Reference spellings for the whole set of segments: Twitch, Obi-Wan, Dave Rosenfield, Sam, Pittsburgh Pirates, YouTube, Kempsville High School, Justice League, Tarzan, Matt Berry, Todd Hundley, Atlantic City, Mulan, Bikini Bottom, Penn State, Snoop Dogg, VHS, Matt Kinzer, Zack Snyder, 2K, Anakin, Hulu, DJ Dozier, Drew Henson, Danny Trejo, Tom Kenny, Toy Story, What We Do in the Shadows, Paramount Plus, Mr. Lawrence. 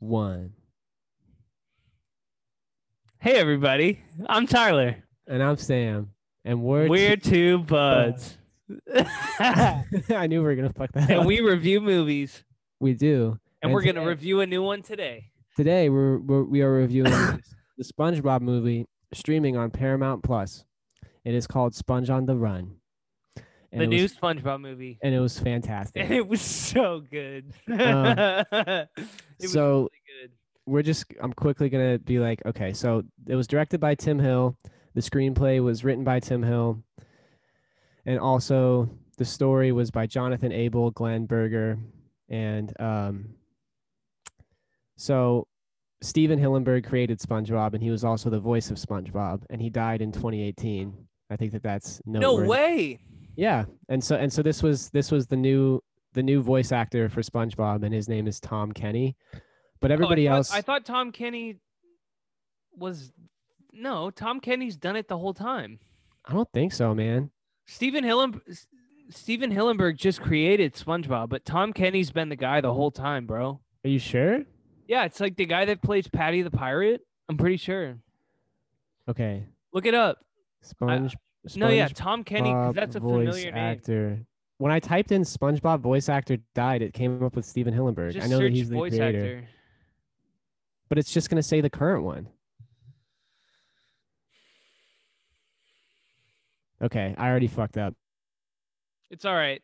One. Hey, everybody. I'm Tyler. And I'm Sam. And we're two buds. I knew we were going to fuck that up. And we review movies. We do. And we're going to review a new one today. Today, we are reviewing the SpongeBob movie streaming on Paramount Plus. It is called Sponge on the Run. And the new SpongeBob movie. And it was fantastic. And it was so good. It was really good. I'm quickly going to be like, okay, so it was directed by Tim Hill. The screenplay was written by Tim Hill. And also the story was by Jonathan Abel, Glenn Berger, and so Stephen Hillenburg created SpongeBob, and he was also the voice of SpongeBob, and he died in 2018. I think that's noteworthy. No way. Yeah, and so this was the new voice actor for SpongeBob, and his name is Tom Kenny. But everybody else, I thought Tom Kenny was Tom Kenny's done it the whole time. I don't think so, man. Stephen Hillenburg just created SpongeBob, but Tom Kenny's been the guy the whole time, bro. Are you sure? Yeah, it's like the guy that plays Patty the Pirate. I'm pretty sure. Okay. Look it up. Tom Kenny, because that's a familiar name. When I typed in SpongeBob voice actor died, it came up with Stephen Hillenburg. Just I know that he's the voice creator. Actor. But it's just going to say the current one. Okay, I already fucked up. It's all right.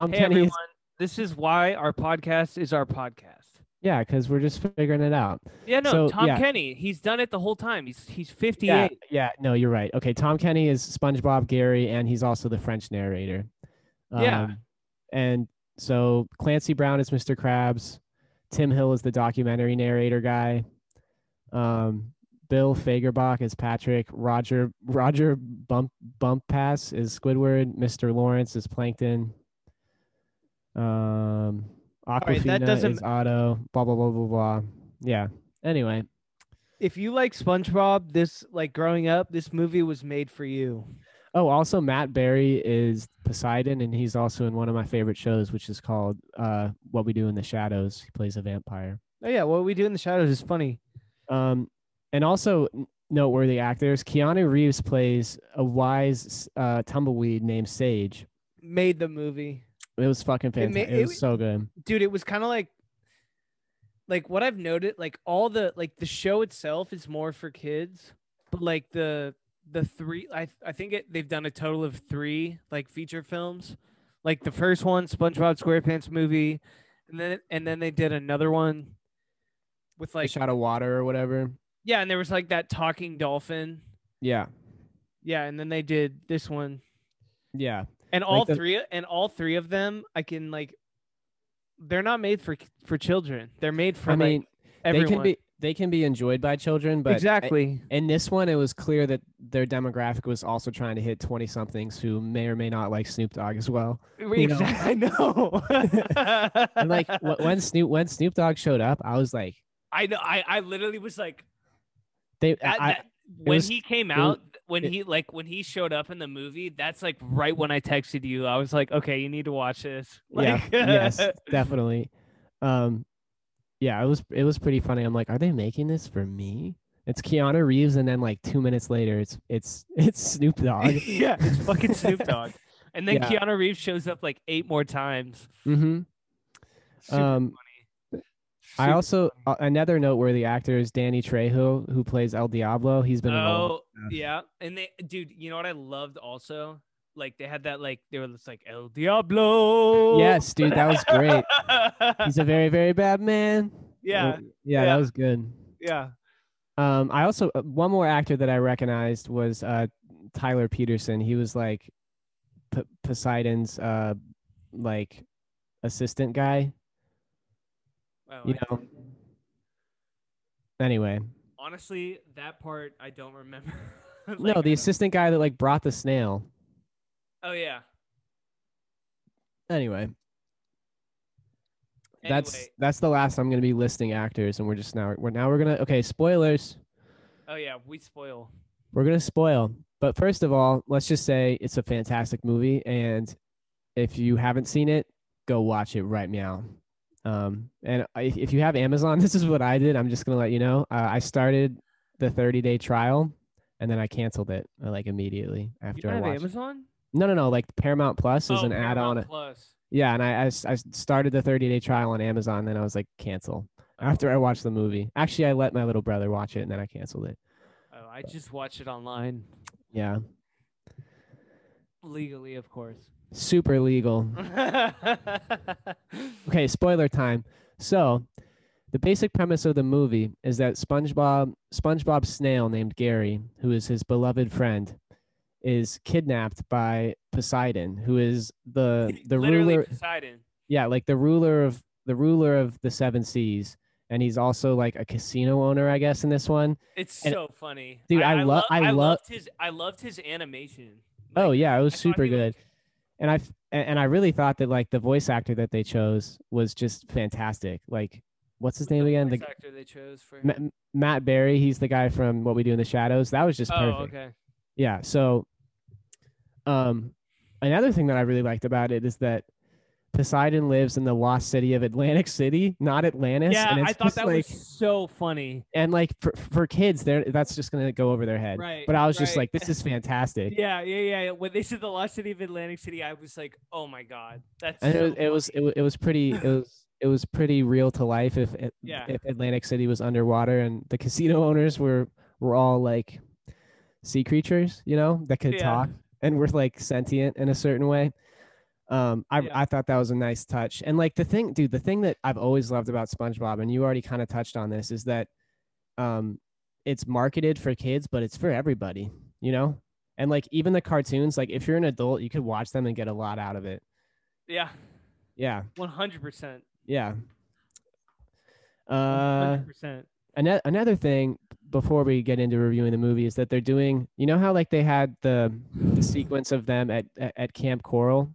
Hey, everyone. This is why our podcast is our podcast. Yeah, because we're just figuring it out. Yeah, no, so, Tom Kenny, he's done it the whole time. He's 58. Yeah, no, you're right. Okay, Tom Kenny is SpongeBob Gary, and he's also the French narrator. Yeah. And so Clancy Brown is Mr. Krabs. Tim Hill is the documentary narrator guy. Bill Fagerbakke is Patrick. Roger Bumpass is Squidward. Mr. Lawrence is Plankton. Awkwafina is Otto. Blah blah blah blah blah. Yeah. Anyway, if you like SpongeBob, growing up, this movie was made for you. Oh, also Matt Berry is Poseidon, and he's also in one of my favorite shows, which is called What We Do in the Shadows. He plays a vampire. Oh yeah, What We Do in the Shadows is funny. And also noteworthy actors, Keanu Reeves plays a wise tumbleweed named Sage. Made the movie. It was fucking fantastic. It was so good. Dude, it was kind of like what I've noted, the show itself is more for kids, but like the three, I think they've done a total of three feature films. Like the first one, SpongeBob SquarePants movie, and then they did another one with A Shot of Water or whatever. Yeah, and there was that talking dolphin. Yeah. Yeah, and then they did this one. Yeah. And all three of them, I can they're not made for children. They're made for everyone. They can be enjoyed by children, but exactly. In this one, it was clear that their demographic was also trying to hit 20-somethings who may or may not like Snoop Dogg as well. Exactly. I know. And when Snoop Dogg showed up, I was like, I know. I literally was like. When he showed up in the movie, that's right when I texted you, I was like, okay, you need to watch this. Yes, definitely. Yeah, it was pretty funny. I'm like, are they making this for me? It's Keanu Reeves, and then 2 minutes later, it's Snoop Dogg. Yeah, it's fucking Snoop Dogg, and then Keanu Reeves shows up 8 more times. Mm-hmm. Super funny. I also another noteworthy actor is Danny Trejo, who plays El Diablo. He's been yeah, and you know what I loved also, they had that they were just El Diablo. Yes, dude, that was great. He's a very very bad man. Yeah. Yeah, that was good. Yeah. I also one more actor that I recognized was Tyler Peterson. He was Poseidon's assistant guy. Anyway, honestly, that part I don't remember. Assistant guy that brought the snail. Oh yeah. Anyway. That's the last I'm gonna be listing actors, and we're gonna spoilers. Oh yeah, we're gonna spoil. But first of all, let's just say it's a fantastic movie, and if you haven't seen it, go watch it right now. If you have Amazon, this is what I did. I'm just going to let you know. I started the 30-day trial and then I canceled it like immediately after I watched. You have Amazon? No. Like Paramount Plus is an add-on. Yeah. And I started the 30-day trial on Amazon. Then I was like, cancel after I watched the movie. Actually, I let my little brother watch it and then I canceled it. Oh, I just watched it online. Yeah. Legally, of course. Super legal. Okay, spoiler time. So the basic premise of the movie is that SpongeBob's snail named Gary, who is his beloved friend, is kidnapped by Poseidon, who is the ruler. Poseidon. Yeah, like the ruler of the seven seas. And he's also like a casino owner, I guess, in this one. So funny. Dude, I loved his animation. Like, oh yeah, it was super good. And I really thought that like the voice actor that they chose was just fantastic. Like, what's his name again? The voice actor they chose for him? Matt Berry. He's the guy from What We Do in the Shadows. That was just perfect. Okay. Yeah. So, another thing that I really liked about it is that Poseidon lives in the lost city of Atlantic City, not Atlantis. Yeah, and I thought that was so funny. And like for kids, that's just gonna go over their head. Right. But I was just like, this is fantastic. Yeah. When they said the lost city of Atlantic City, I was like, oh my god, that's. And it was pretty real to life. If Atlantic City was underwater and the casino owners were all like sea creatures, you know, that could talk and were like sentient in a certain way. I thought that was a nice touch. And like the thing that I've always loved about SpongeBob, and you already kind of touched on this, is that it's marketed for kids, but it's for everybody, you know? And like even the cartoons, like if you're an adult, you could watch them and get a lot out of it. Yeah. Yeah. 100%. Yeah. 100%. Another thing before we get into reviewing the movie is that they're doing, you know how like they had the sequence of them at Camp Coral?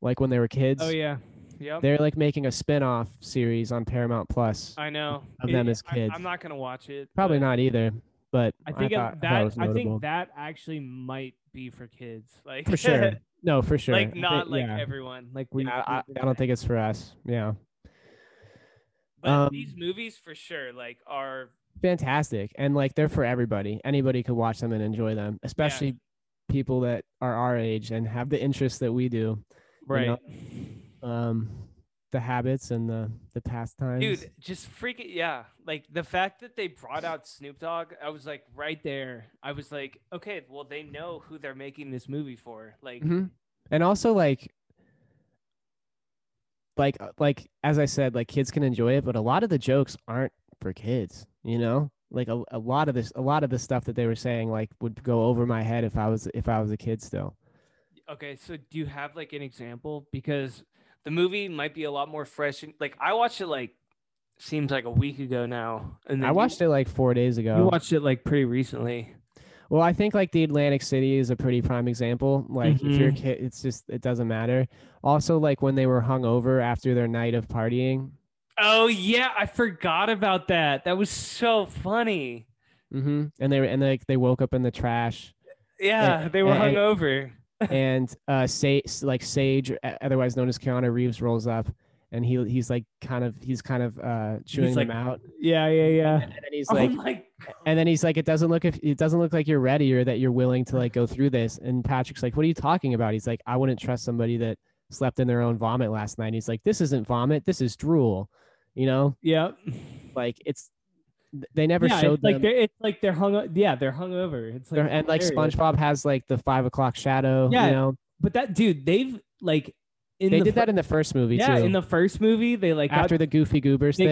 Like when they were kids. Oh yeah. Yep. They're like making a spin-off series on Paramount Plus. I know. Of them as kids. I'm not gonna watch it. Probably not either. But I think that actually might be for kids. Like for sure. No, for sure. Like everyone. Like I don't think it's for us. Yeah. But these movies for sure like are fantastic. And like they're for everybody. Anybody could watch them and enjoy them, especially people that are our age and have the interests that we do. Right. You know, the habits and the pastimes. Dude, just freaking like the fact that they brought out Snoop Dogg, I was like right there. I was like, okay, well they know who they're making this movie for. Like and also like as I said, like kids can enjoy it, but a lot of the jokes aren't for kids, you know? Like a lot of the stuff that they were saying like would go over my head if I was a kid still. Okay, so do you have like an example? Because the movie might be a lot more fresh. Like I watched it like seems like a week ago now, and I watched it like 4 days ago. You watched it like pretty recently. Well, I think like the Atlantic City is a pretty prime example. Like if you're a kid, it's just it doesn't matter. Also, like when they were hungover after their night of partying. Oh yeah, I forgot about that. That was so funny. And they woke up in the trash. Yeah, they were hungover. And Sage, otherwise known as Keanu Reeves, rolls up, and he's kind of chewing them out. Yeah. And then he's like, it doesn't look like you're ready or that you're willing to like go through this. And Patrick's like, what are you talking about? He's like, I wouldn't trust somebody that slept in their own vomit last night. He's like, this isn't vomit, this is drool, you know? Yeah. Like it's. They never showed them. They're hungover. It's like and like SpongeBob has like the 5 o'clock shadow. Yeah, you know? But that dude, they've like did that in the first movie too. Yeah, in the first movie they like after the Goofy Goobers they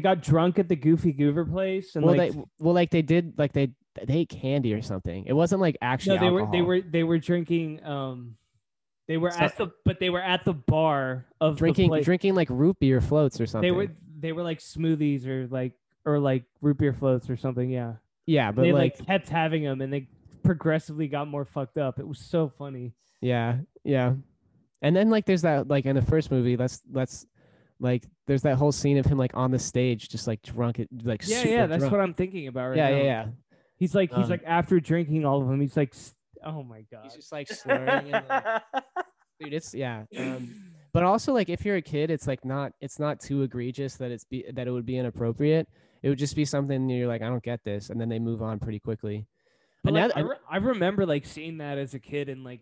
got drunk at the Goofy Goober place. And they ate candy or something. It wasn't like actually alcohol. They were drinking. They were at the bar of drinking like root beer floats or something. They were like smoothies or like root beer floats or something. Yeah, but they like kept having them and they progressively got more fucked up. It was so funny. Yeah. And then like there's that like in the first movie that's like there's that whole scene of him like on the stage just like drunk, like super that's drunk. What I'm thinking about right now. Yeah. He's like after drinking all of them, he's like, oh my god, he's just like slurring and, like, dude, it's But also, like, if you're a kid, it's like not too egregious that it would be inappropriate. It would just be something you're like, I don't get this, and then they move on pretty quickly. But like, I remember like seeing that as a kid and like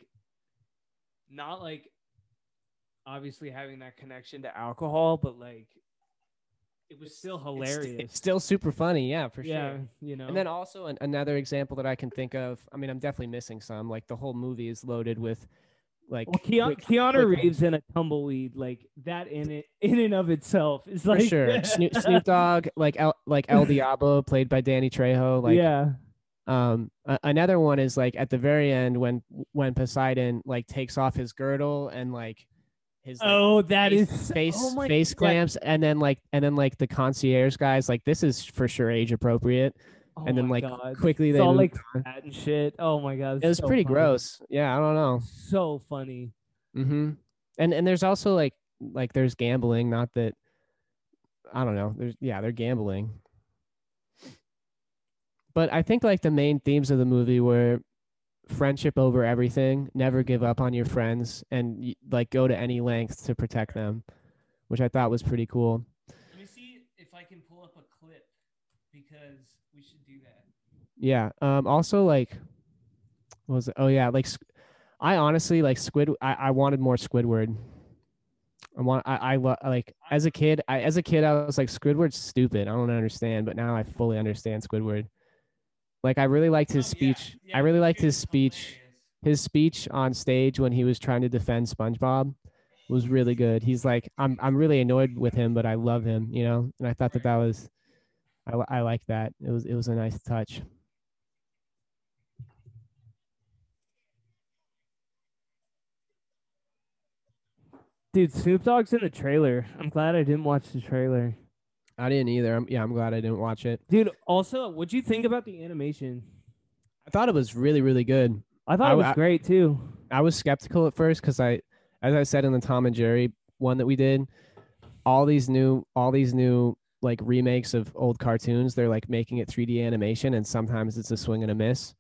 not like obviously having that connection to alcohol, but like it was still hilarious. It's still super funny, yeah, for sure. Yeah, you know. And then also another example that I can think of. I mean, I'm definitely missing some. Like the whole movie is loaded with like Keanu Reeves in a tumbleweed, like that in and of itself is like for sure. Snoop Dogg, like El Diablo, played by Danny Trejo, like yeah. Another one is like at the very end when Poseidon like takes off his girdle and like his like, face clamps, and then like the concierge guys like, this is for sure age appropriate. Oh, and then like God. Quickly it's they all like fat and shit. Oh my God, it was so pretty funny. Gross. Yeah, I don't know. So funny. Mm-hmm. And there's also like there's gambling. Not that I don't know. They're gambling. But I think like the main themes of the movie were friendship over everything, never give up on your friends, and like go to any length to protect them, which I thought was pretty cool. Let me see if I can pull up a clip because we should do that. Yeah. Also, like, what was it? Oh yeah. Like, I honestly like Squid. I wanted more Squidward. As a kid I was like, Squidward's stupid. I don't understand. But now I fully understand Squidward. Like, I really liked his speech. Yeah. I really liked his speech. Hilarious. His speech on stage when he was trying to defend SpongeBob was really good. He's like, I'm really annoyed with him, but I love him, you know? And I thought that was, I liked that. It was a nice touch. Dude, Snoop Dogg's in the trailer. I'm glad I didn't watch the trailer. I didn't either. I'm glad I didn't watch it. Dude, also, what'd you think about the animation? I thought it was really, really good. I thought it was great, too. I was skeptical at first because as I said in the Tom and Jerry one that we did, all these new like remakes of old cartoons, they're like making it 3D animation, and sometimes it's a swing and a miss.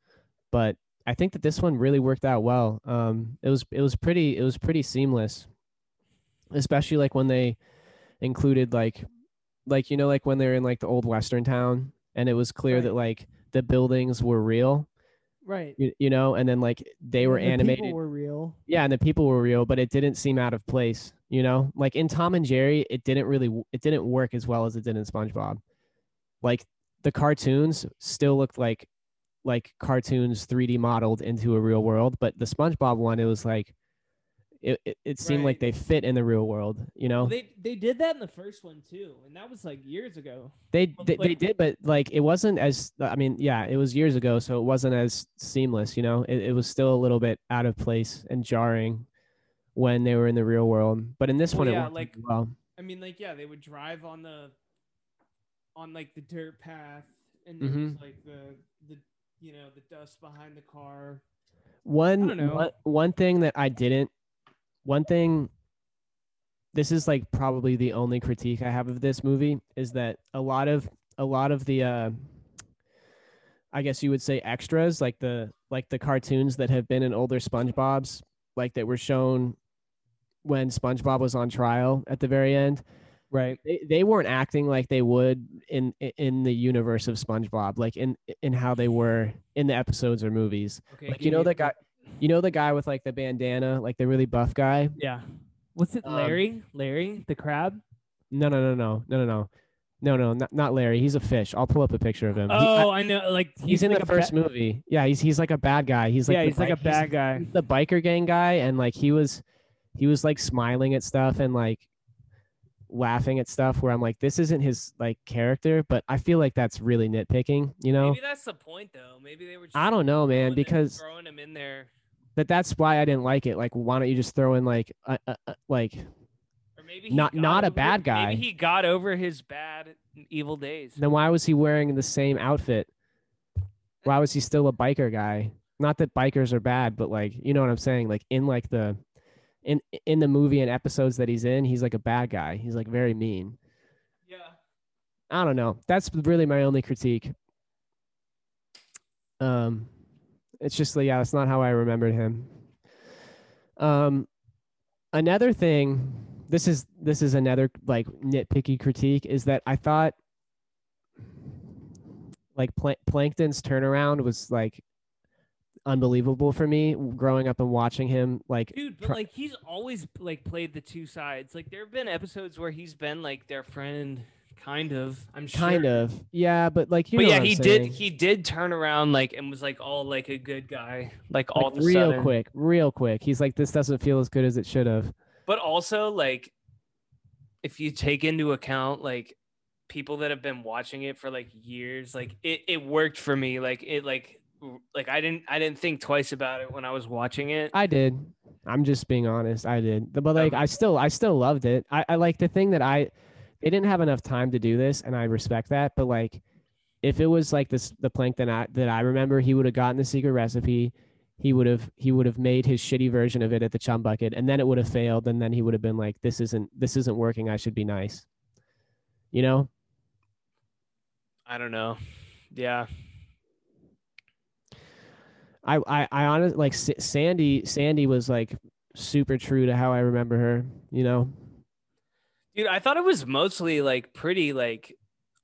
But I think that this one really worked out well. It was pretty seamless, especially like when they included like, you know, like when they're in like the old Western town and it was clear right. that like the buildings were real. Right. You know, and then like they were animated. The people were real. Yeah. And the people were real, but it didn't seem out of place, you know, like in Tom and Jerry, it didn't work as well as it did in SpongeBob. Like the cartoons still looked like cartoons 3D modeled into a real world. But the SpongeBob one, it was like, it seemed right. like they fit in the real world, you know. Well, they did that in the first one too, and that was like years ago. They did, but like it wasn't as, I mean, yeah, it was years ago, so it wasn't as seamless, you know. It was still a little bit out of place and jarring when they were in the real world. But in this one, yeah, it worked like well. I mean, like yeah, they would drive on like the dirt path, and there was like the you know the dust behind the car. One thing, this is like probably the only critique I have of this movie, is that a lot of the, I guess you would say extras, like the cartoons that have been in older SpongeBob's, like that were shown when SpongeBob was on trial at the very end. Right. They weren't acting like they would in the universe of SpongeBob, like in how they were in the episodes or movies. Okay, like, you know, that guy. You know the guy with like the bandana, like the really buff guy? Yeah. What's it, Larry? Larry, the crab? No. No, not Larry. He's a fish. I'll pull up a picture of him. Oh, I know. Like he's in like the first movie. Yeah, he's like a bad guy. He's like he's the biker gang guy, and like he was like smiling at stuff and like laughing at stuff where I'm like, this isn't his like character, but I feel like that's really nitpicking, you know? Maybe that's the point though. Maybe they were just, I don't know, man, because throwing him in there. But that's why I didn't like it. Like, why don't you just throw in like or maybe not a bad guy. Maybe he got over his bad evil days. Then why was he wearing the same outfit? Why was he still a biker guy? Not that bikers are bad, but like, you know what I'm saying? Like in the movie and episodes that he's in, he's like a bad guy. He's like very mean. Yeah. I don't know. That's really my only critique. It's just like, yeah, that's not how I remembered him. Another thing, this is another like nitpicky critique, is that I thought like Plankton's turnaround was like unbelievable for me growing up and watching him, like, dude, but like he's always like played the two sides. Like there have been episodes where he's been like their friend, kind of. I'm sure. Kind of, yeah, but like, you know, yeah, he did turn around like and was like all like a good guy, like all of a sudden. Real quick. He's like, this doesn't feel as good as it should have. But also, like, if you take into account like people that have been watching it for like years, like it worked for me. Like it like I didn't think twice about it when I was watching it. I did. I'm just being honest. I did. But like I still loved it. I like the thing that they didn't have enough time to do this, and I respect that. But like, if it was like this, the Plankton that I remember, he would have gotten the secret recipe. He would have made his shitty version of it at the Chum Bucket, and then it would have failed. And then he would have been like, "This isn't working. I should be nice." You know? I don't know. Yeah. I honestly like Sandy was like super true to how I remember her. You know. Dude, I thought it was mostly like pretty like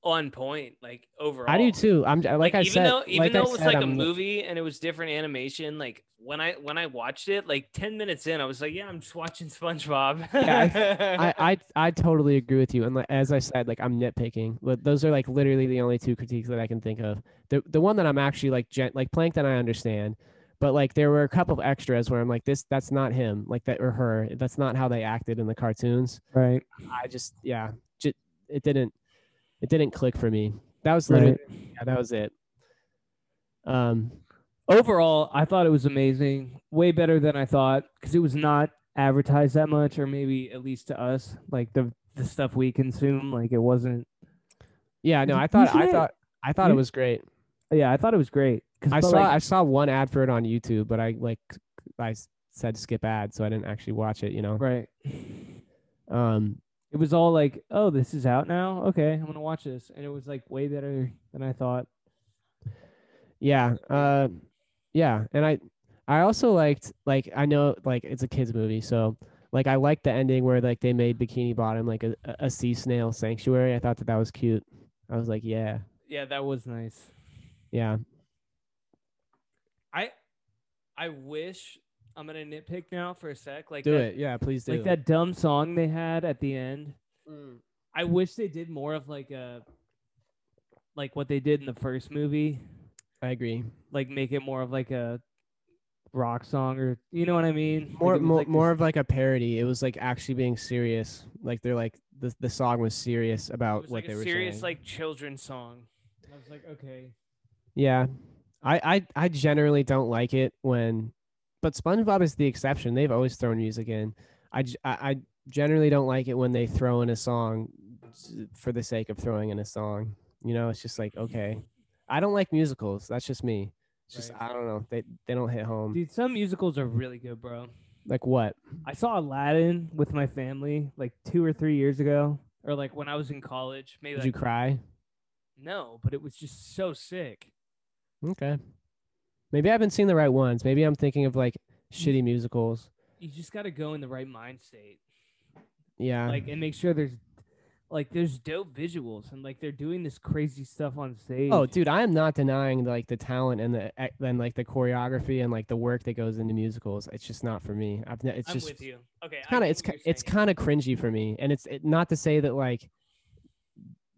on point, like overall. I do too. I'm like I even said, though, even like though it was said, like a movie and it was different animation, like when I watched it, like 10 minutes in, I was like, yeah, I'm just watching SpongeBob. Yeah, I totally agree with you. And like, as I said, like I'm nitpicking, but those are like literally the only two critiques that I can think of. The one that I'm actually like Plankton, I understand, but like there were a couple of extras where I'm like, that's not him, like that or her. That's not how they acted in the cartoons. Right. I just, yeah, it didn't click for me. That was literally, right. Yeah, that was it. Overall, I thought it was amazing, way better than I thought, because it was not advertised that much, or maybe at least to us, like the stuff we consume, like it wasn't. Yeah, no, I thought it was great. Yeah, I thought it was great. I saw one ad for it on YouTube, but I said skip ad, so I didn't actually watch it, you know. Right. It was all like, oh, this is out now. Okay, I'm gonna watch this, and it was like way better than I thought. Yeah. Yeah, and I also liked, like, I know like it's a kids movie, so like I liked the ending where like they made Bikini Bottom like a sea snail sanctuary. I thought that was cute. I was like, yeah. Yeah, that was nice. Yeah. I wish, I'm gonna nitpick now for a sec. Like, do it, yeah, please do. Like that dumb song they had at the end. Mm. I wish they did more of like a, like what they did in the first movie. I agree. Like make it more of like a rock song, or you know what I mean. More of like a parody. It was like actually being serious. Like they're like the song was serious about was what like they were saying. Serious like children's song. And I was like, okay. Yeah. I generally don't like it when, but SpongeBob is the exception. They've always thrown music in. I generally don't like it when they throw in a song for the sake of throwing in a song. You know, it's just like, okay. I don't like musicals. That's just me. It's just, right. I don't know. They don't hit home. Dude, some musicals are really good, bro. Like what? I saw Aladdin with my family like 2 or 3 years ago, or like when I was in college. Maybe. Did you cry? No, but it was just so sick. Okay, maybe I haven't seen the right ones. Maybe I'm thinking of like shitty musicals. You just got to go in the right mind state. Yeah, like and make sure there's dope visuals, and like they're doing this crazy stuff on stage. Oh, dude, I am not denying like the talent and like the choreography and like the work that goes into musicals. It's just not for me. It's just, I'm with you. Okay, it's kind of cringy for me, and it's not to say that like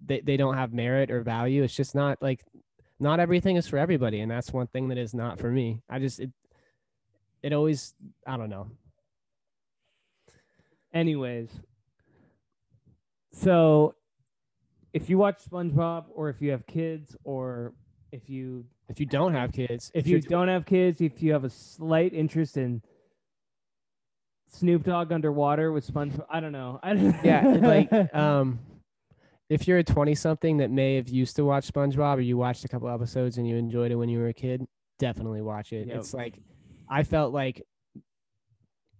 they don't have merit or value. It's just not like. Not everything is for everybody, and that's one thing that is not for me. I just it always, I don't know. Anyways, so if you watch SpongeBob, or if you have kids, or if you don't have kids, if you have a slight interest in Snoop Dogg underwater with SpongeBob, I don't know. Yeah, like if you're a 20-something that may have used to watch SpongeBob, or you watched a couple episodes and you enjoyed it when you were a kid, definitely watch it. Yep. It's like, I felt like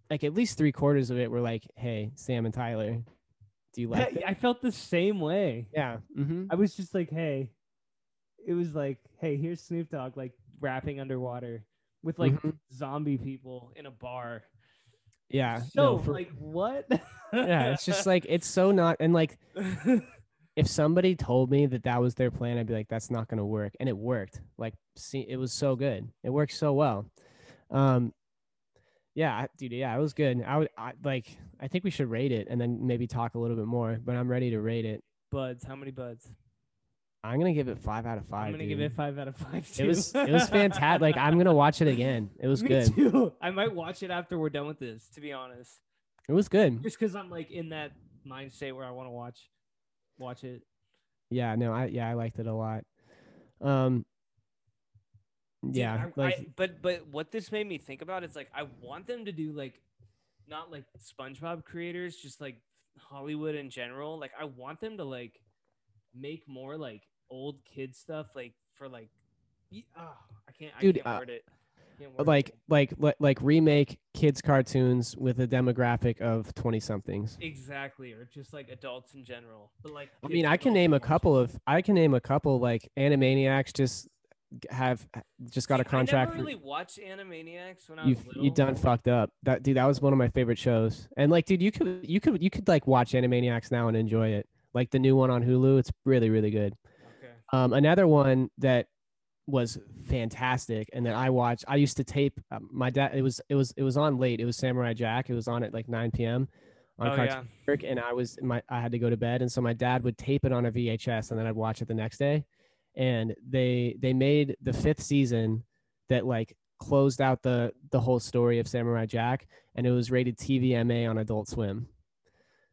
at least 3/4 of it were like, hey, Sam and Tyler, do you like it? I felt the same way. Yeah. Mm-hmm. I was just like, hey, it was like, hey, here's Snoop Dogg, like rapping underwater with like zombie people in a bar. Yeah. So no, like what? Yeah, it's just like, it's so not, and like if somebody told me that that was their plan, I'd be like, that's not going to work. And it worked. Like, see, it was so good. It worked so well. Yeah, dude. Yeah, it was good. I think we should rate it and then maybe talk a little bit more, but I'm ready to rate it. Buds. How many buds? I'm going to give it 5 out of 5. I'm going to give it 5 out of 5. Too. It was fantastic. Like, I'm going to watch it again. It was good. Too. I might watch it after we're done with this, to be honest. It was good. Just because I'm like in that mind state where I want to watch it. Yeah, no, I liked it a lot. Yeah. Dude, but what this made me think about is like, I want them to do like, not like SpongeBob creators, just like Hollywood in general. Like, I want them to like, make more like old kid stuff, like for like, like remake kids cartoons with a demographic of 20-somethings. Exactly, or just like adults in general. But like, I mean, I can name a couple like Animaniacs. Just got a contract. I never really watched Animaniacs when I was little. You done fucked up. That dude, that was one of my favorite shows. And like, dude, you could like watch Animaniacs now and enjoy it. Like the new one on Hulu, it's really, really good. Okay. Another one that was fantastic, and that I used to tape my dad. It was on late. It was Samurai Jack. It was on at like 9 p.m. on Cartoon Network, and I had to go to bed, and so my dad would tape it on a VHS, and then I'd watch it the next day. And they made the 5th season that like closed out the whole story of Samurai Jack, and it was rated TVMA on Adult Swim.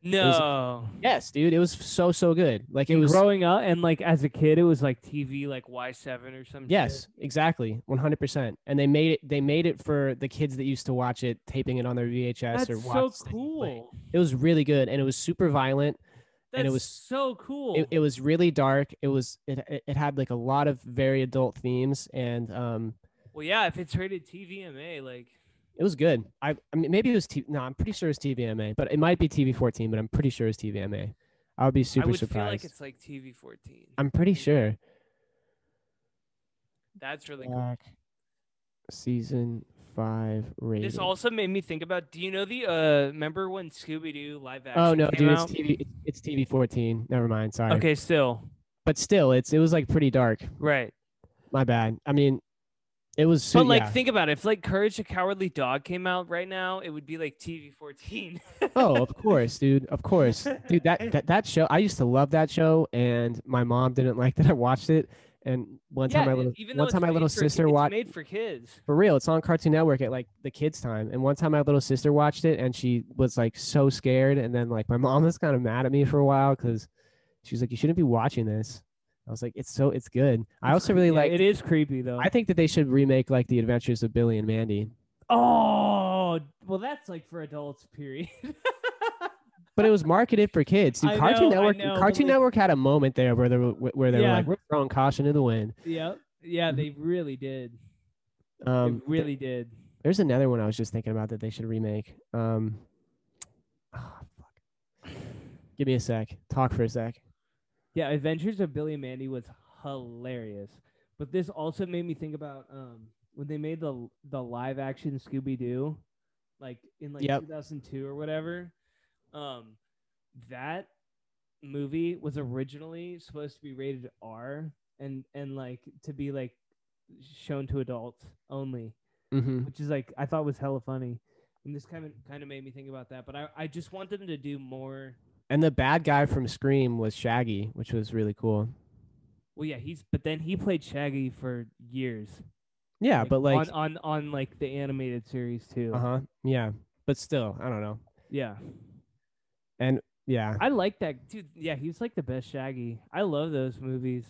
No. Yes, dude. It was so good. Like it was growing up, and like as a kid, it was like TV, like Y7 or something. Yes, shit. Exactly, 100%. And they made it for the kids that used to watch it, taping it on their VHS. That's or watch. So cool. Like, it was really good, and it was super violent. That's and it was so cool. It was really dark. It had like a lot of very adult themes, and well, yeah, if it's rated TVMA, like. It was good. I mean, maybe it was I'm pretty sure it's TVMA, but it might be TV-14. But I'm pretty sure it's TVMA. I would be super surprised. I would feel like it's like TV-14. I'm pretty sure. That's really cool. Season 5 rating. This also made me think about. Do you know the? Remember when Scooby-Doo live action? Oh no, came dude! Out? It's TV-14. Never mind. Sorry. Okay, still, it was like pretty dark. Right. My bad. I mean. It was so, but like, yeah. Think about it. If like Courage the Cowardly Dog came out right now, it would be like TV-14. Oh, of course, dude. Of course, dude. That show, I used to love that show, and my mom didn't like that I watched it. And one time my little sister watched. It's made for kids. For real, it's on Cartoon Network at like the kids' time. And one time my little sister watched it, and she was like so scared. And then like my mom was kind of mad at me for a while because she was like, "You shouldn't be watching this." I was like, it's good. I also really like it is creepy though. I think that they should remake like The Adventures of Billy and Mandy. Oh, well, that's like for adults, period. But it was marketed for kids. Dude, Cartoon Network had a moment there where they were like, we're throwing caution to the wind. Yeah, yeah, they really did. They really did. There's another one I was just thinking about that they should remake. Fuck. Give me a sec. Talk for a sec. Yeah, Adventures of Billy and Mandy was hilarious. But this also made me think about when they made the live action Scooby-Doo, like in 2002 or whatever. That movie was originally supposed to be rated R and like to be like shown to adults only, which is like I thought was hella funny. And this kind of made me think about that. But I just want them to do more. And the bad guy from Scream was Shaggy, which was really cool. Well, yeah, but then he played Shaggy for years. Yeah, like, but like on like the animated series too. Uh-huh. Yeah. But still, I don't know. Yeah. And yeah. I like that dude. Yeah, he was like the best Shaggy. I love those movies.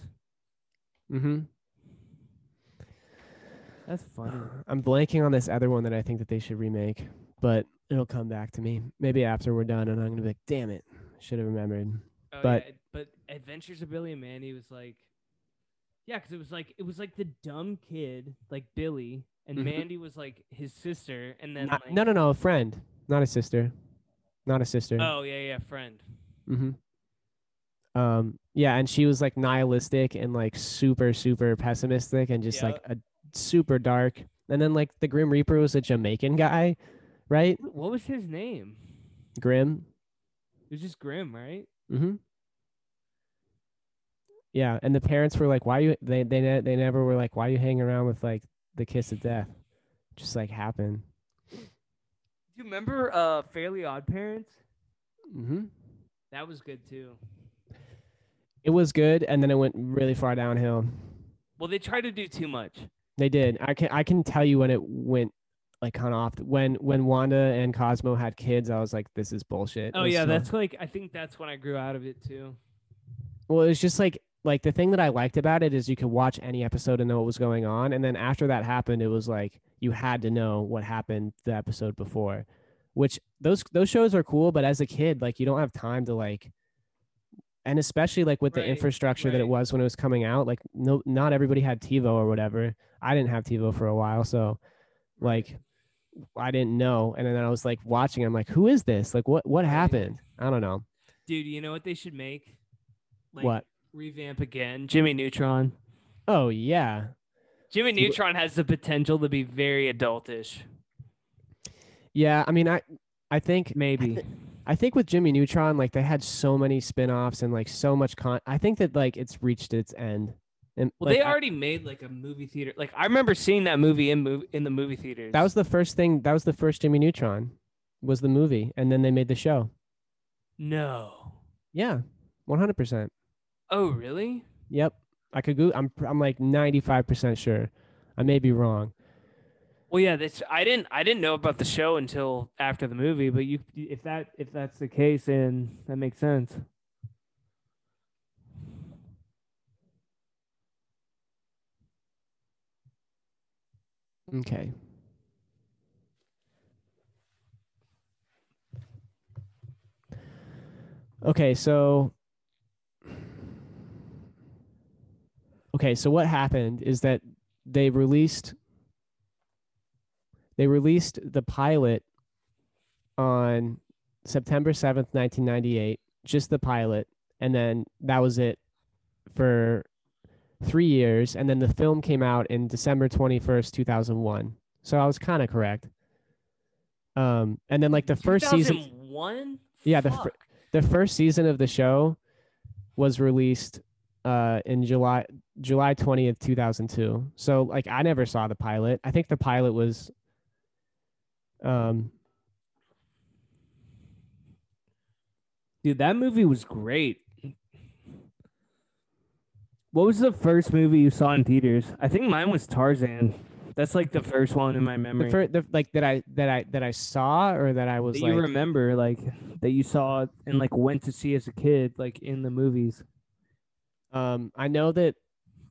Mm-hmm. That's funny. I'm blanking on this other one that I think that they should remake, but it'll come back to me. Maybe after we're done and I'm gonna be like, damn it. Should have remembered. Oh, but Adventures of Billy and Mandy was like, yeah, because it was like the dumb kid, like Billy, and Mandy was like his sister, and then no, a friend, not a sister. Oh yeah, friend. Yeah, and she was like nihilistic and like super super pessimistic and just like a super dark, and then like the Grim Reaper was a Jamaican guy. right? What was his name? Grimm. It was just Grimm, right? Mm-hmm. Yeah, and the parents were like, "Why you?" They never were like, "Why you hanging around with like the kiss of death?" Just like happened. Do you remember Fairly Odd Parents? Mm-hmm. That was good too. It was good, and then it went really far downhill. Well, they tried to do too much. They did. I can tell you when it went like kind of off. When Wanda and Cosmo had kids, I was like, "This is bullshit." Oh yeah, that's like I think that's when I grew out of it too. Well, it was just like. Like, the thing that I liked about it is you could watch any episode and know what was going on. And then after that happened, it was like you had to know what happened the episode before, which those shows are cool. But as a kid, like, you don't have time to, like, and especially, like, with the infrastructure that it was when it was coming out, like, no, not everybody had TiVo or whatever. I didn't have TiVo for a while. So, like, I didn't know. And then I was, like, watching. I'm like, who is this? Like, what happened? I don't know. Dude, you know what they should make? Like, what? Revamp again. Jimmy Neutron. Oh, yeah. Jimmy Neutron has the potential to be very adultish. Yeah, I mean, I think... Maybe. I think with Jimmy Neutron, like, they had so many spinoffs and, like, so much I think that, like, it's reached its end. And, well, like, they already made, like, a movie theater. Like, I remember seeing that movie in the movie theaters. That was the first thing. That was the first Jimmy Neutron was the movie. And then they made the show. No. Yeah, 100%. Oh, really? Yep. I could go. I'm like 95% sure. I may be wrong. Well, yeah, I didn't know about the show until after the movie, but if that's the case, then that makes sense. Okay. Okay, so what happened is that they released the pilot on September 7th, 1998, just the pilot, and then that was it for 3 years, and then the film came out in December 21st, 2001. So I was kind of correct. And then like the first season 2001? Yeah, the first season of the show was released in July 20th, 2002. So like I never saw the pilot. I think the pilot was dude, that movie was great. What was the first movie you saw in theaters? I think mine was Tarzan. That's like the first one in my memory. That I saw or that I was that like you remember like that you saw and like went to see as a kid like in the movies. I know that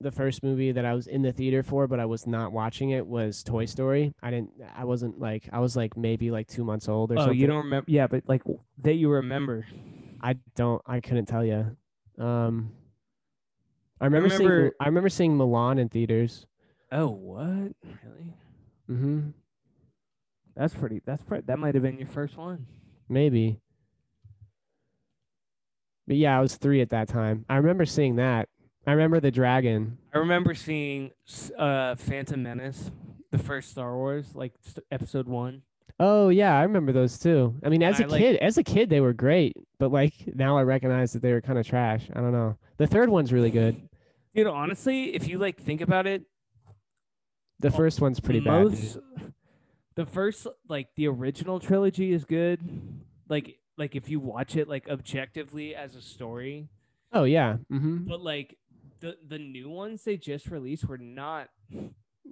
the first movie that I was in the theater for, but I was not watching it, was Toy Story. I was like maybe like 2 months old or something. Oh, you don't remember? Yeah, but like that you remember. I couldn't tell you. I remember seeing Mulan in theaters. Oh, what? Really? Mm-hmm. That might have been your first one. Maybe. But yeah, I was 3 at that time. I remember seeing that. I remember the dragon. I remember seeing Phantom Menace, the first Star Wars, like episode 1. Oh yeah, I remember those too. I mean, as a kid, they were great, but like now I recognize that they were kind of trash. I don't know. The third one's really good. Dude, honestly, if you like think about it, the first one's pretty bad. The first, like the original trilogy, is good. Like if you watch it like objectively as a story. Oh yeah. Mm-hmm. But like the new ones they just released were not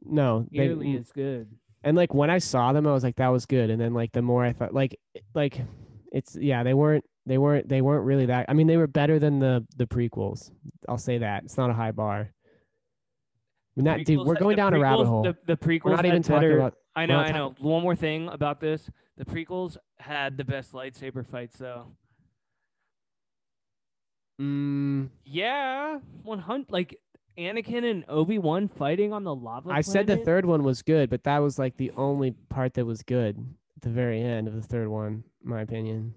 nearly as good. And like when I saw them, I was like, that was good. And then like the more I thought like it's yeah, they weren't really that. I mean, they were better than the prequels. I'll say that. It's not a high bar. Not, dude, we're going down a rabbit hole. The prequels we're not even talking better. About I know. One more thing about this. The prequels had the best lightsaber fights, though. Yeah, 100. Like Anakin and Obi-Wan fighting on the lava. I said the third one was good, but that was like the only part that was good at the very end of the third one, in my opinion.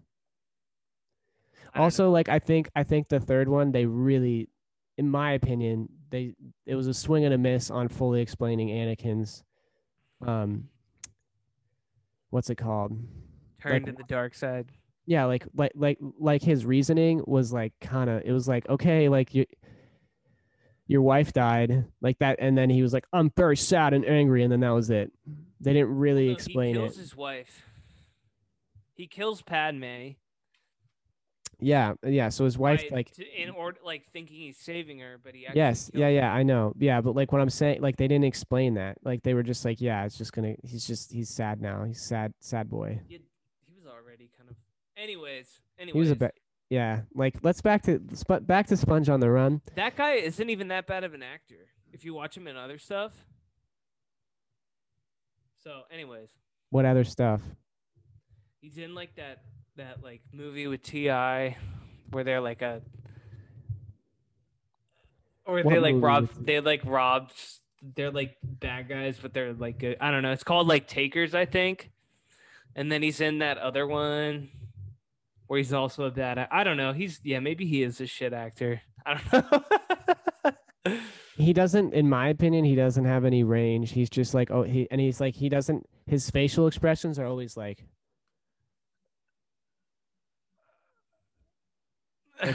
Also, like I think the third one they really, in my opinion, it was a swing and a miss on fully explaining Anakin's what's it called? Turned to the dark side. Yeah, like his reasoning was like kind of, it was like, okay, like your wife died, like that, and then he was like, I'm very sad and angry, and then that was it. They didn't really explain it. He kills his wife. He kills Padme. Yeah. So his wife, in order, like thinking he's saving her, but he actually I know, but like what I'm saying, like they didn't explain that. Like they were just like, yeah, it's just gonna, he's sad now. He's sad boy. He was already kind of. Anyways. He was a bad. Yeah, like let's back to Sponge on the Run. That guy isn't even that bad of an actor if you watch him in other stuff. So, anyways. What other stuff? He's in like that like movie with T.I. where they're like a, or what they like robbed, they like robbed, they're like bad guys, but they're like good. I don't know. It's called like Takers, I think. And then he's in that other one where he's also a bad. I don't know. He's maybe he is a shit actor. I don't know. He doesn't, in my opinion, he doesn't have any range. He's just like, he doesn't. His facial expressions are always like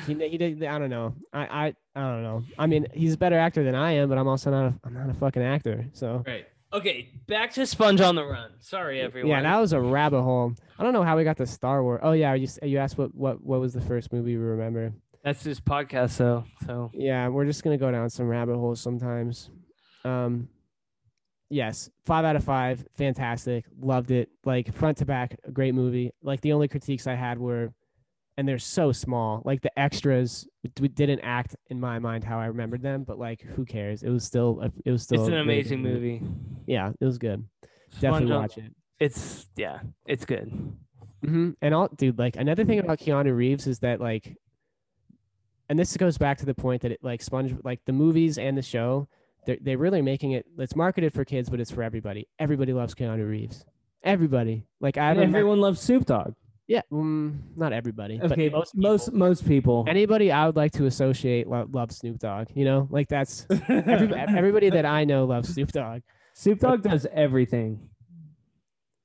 he did. I don't know. I don't know. I mean, he's a better actor than I am, but I'm also not a fucking actor. So right. Okay, back to Sponge on the Run. Sorry, everyone. Yeah, that was a rabbit hole. I don't know how we got to Star Wars. Oh yeah, you asked what was the first movie we remember. That's this podcast, so. Yeah, we're just gonna go down some rabbit holes sometimes. Yes, 5 out of 5, fantastic, loved it. Like front to back, a great movie. Like the only critiques I had were, and they're so small. Like the extras didn't act in my mind how I remembered them, but like who cares? It was still. It's an amazing movie. Yeah, it was good. Definitely watch it. It's good. Mm-hmm. And dude, like another thing about Keanu Reeves is that like, and this goes back to the point that it like Sponge, like the movies and the show, they're really making it. It's marketed for kids, but it's for everybody. Everybody loves Keanu Reeves. Everybody like everyone loves Snoop Dogg. Yeah, not everybody. Okay, but most people. Anybody I would like to associate loves Snoop Dogg. You know, like that's everybody that I know loves Snoop Dogg. Snoop Dogg does everything.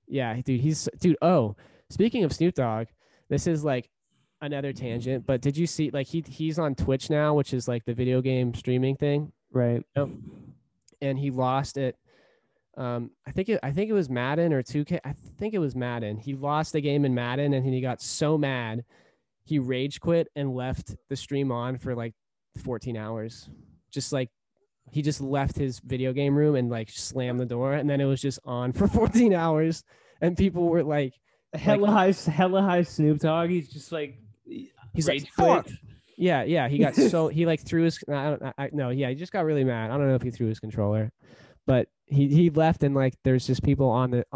Yeah, dude, Oh, speaking of Snoop Dogg, this is like another tangent. But did you see like he's on Twitch now, which is like the video game streaming thing, right? Yep. And he lost it. I think it was Madden or 2K. I think it was Madden. He lost a game in Madden and he got so mad, he rage quit and left the stream on for like 14 hours. Just like he just left his video game room and like slammed the door, and then it was just on for 14 hours. And people were like, hella high Snoop Dogg. He's just like, he's rage like, quit. Yeah. He got so he like threw his. He just got really mad. I don't know if he threw his controller, but. He left, and like there's just people on the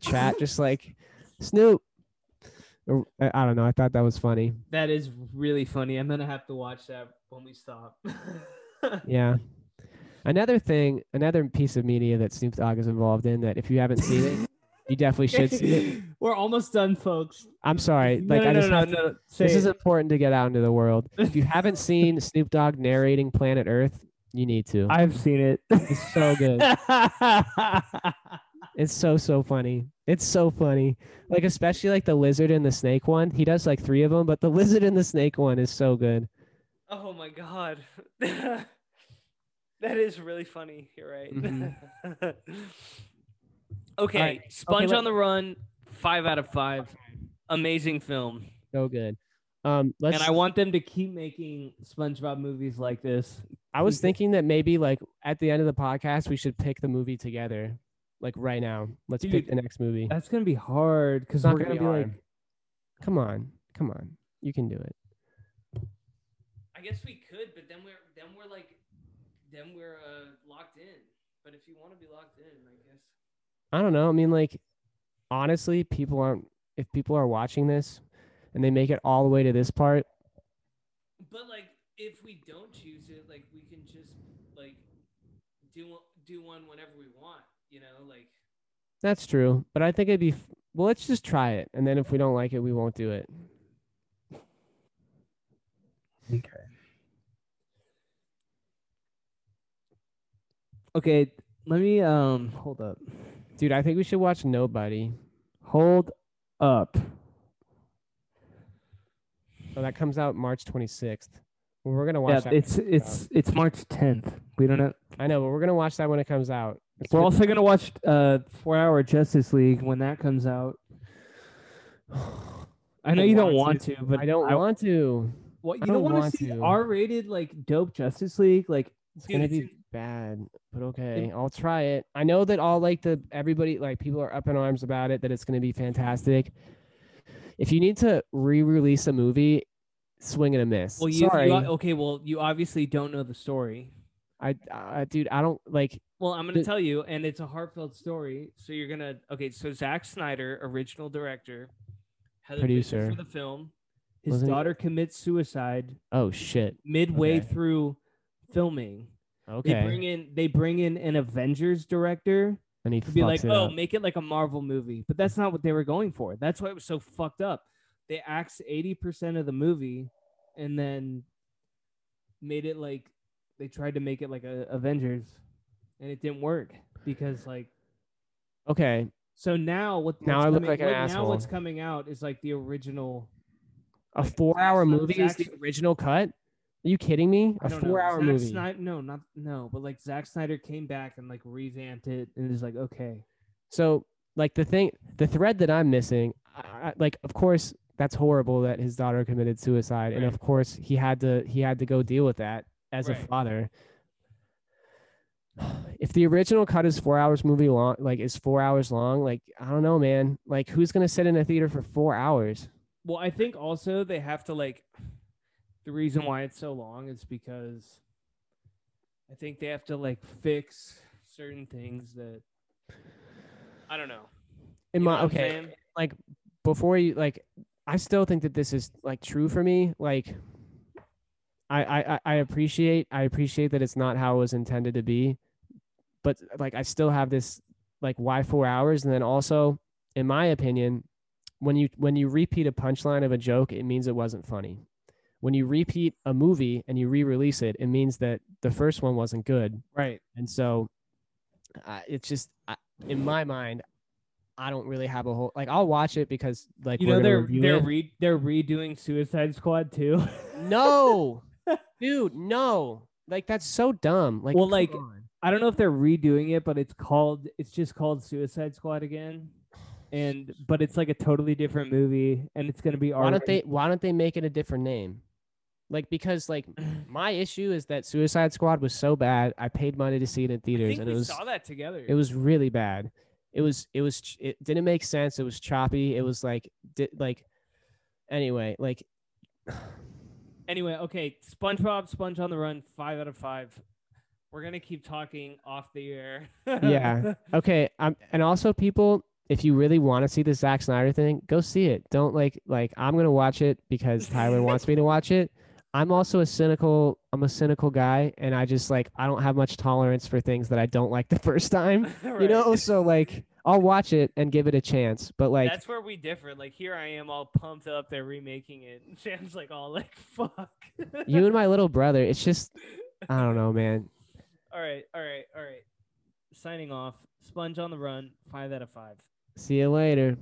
chat just like Snoop. I don't know. I thought that was funny. That is really funny. I'm gonna have to watch that when we stop. Yeah. Another piece of media that Snoop Dogg is involved in that if you haven't seen it, you definitely should see it. We're almost done, folks. I'm sorry. This is important to get out into the world. If you haven't seen Snoop Dogg narrating Planet Earth, you need to. I've seen it. It's so good. It's so funny. It's so funny. Like, especially like the lizard and the snake one. He does like 3 of them, but the lizard and the snake one is so good. Oh my God. That is really funny. You're right. Mm-hmm. Okay. Right. Sponge on the Run. 5 out of 5. Amazing film. So good. And I want them to keep making SpongeBob movies like this. I was thinking that maybe like at the end of the podcast, we should pick the movie together. Like right now, let's pick the next movie. That's going to be hard because we're going to be like, come on, you can do it. I guess we could, but then we're locked in. But if you want to be locked in, I guess. I don't know. I mean, like, honestly, if people are watching this and they make it all the way to this part. But like, if we don't choose it, like we can just like do one whenever we want, you know, like. That's true, but I think it'd be well. Let's just try it, and then if we don't like it, we won't do it. Okay. Let me hold up, dude. I think we should watch Nobody. Hold up. So that comes out March 26th. We're going to watch that. It's March 10th. We don't know. I know, but we're going to watch that when it comes out. We're also going to watch 4-Hour Justice League when that comes out. I know you don't want to, but I don't want to. What you don't want to see R-rated like dope Justice League, like it's going to be bad, but okay, I'll try it. I know that all like the everybody like people are up in arms about it, that it's going to be fantastic. If you need to re-release a movie, swing and a miss. Well, you obviously don't know the story. Dude, I don't like. Well, I'm gonna tell you, and it's a heartfelt story. So you're gonna So Zack Snyder, original director, had producer for the film. His daughter commits suicide. Oh shit! Midway through filming, they bring in an Avengers director, and he to be like, make it like a Marvel movie. But that's not what they were going for. That's why it was so fucked up. They axed 80% of the movie, and then made it like. They tried to make it like a Avengers, and it didn't work because like, okay. So now now what's coming out is like the original. A 4-hour movie is the original cut. Are you kidding me? A 4-hour movie. But like Zack Snyder came back and like revamped it and is like, okay. So like the thread that I'm missing, like, of course that's horrible that his daughter committed suicide. Right. And of course he had to go deal with that. As a father, if the original cut is 4 hours long, like I don't know, man. Like, who's gonna sit in a theater for 4 hours? Well, I think also they have to like. The reason why it's so long is because I think they have to like fix certain things that I don't know. Like before you like, I still think that this is like true for me, like. I appreciate that it's not how it was intended to be, but like I still have this like why 4 hours, and then also in my opinion, when you repeat a punchline of a joke, it means it wasn't funny. When you repeat a movie and you re-release it, it means that the first one wasn't good. Right. And so it's just in my mind, I don't really have a whole like. I'll watch it because like you know they're redoing Suicide Squad too. No. Dude, no. Like, that's so dumb. Like, well, like, on. I don't know if they're redoing it, but it's just called Suicide Squad again. But it's like a totally different movie, and it's going to be R-rated. Why don't they make it a different name? Like, because, like, my issue is that Suicide Squad was so bad, I paid money to see it in theaters. I think we saw that together. It was really bad. It didn't make sense. It was choppy. It was like, Anyway, okay, SpongeBob, Sponge on the Run, 5 out of 5. We're going to keep talking off the air. Yeah. Okay. And also, people, if you really want to see the Zack Snyder thing, go see it. Don't like I'm going to watch it because Tyler wants me to watch it. I'm also a cynical guy, and I just like, I don't have much tolerance for things that I don't like the first time, right. You know? So like, I'll watch it and give it a chance, but like that's where we differ. Like here I am, all pumped up, they're remaking it, and Sam's like all like fuck. You and my little brother. It's just I don't know, man. All right. Signing off. Sponge on the Run. 5 out of 5. See you later.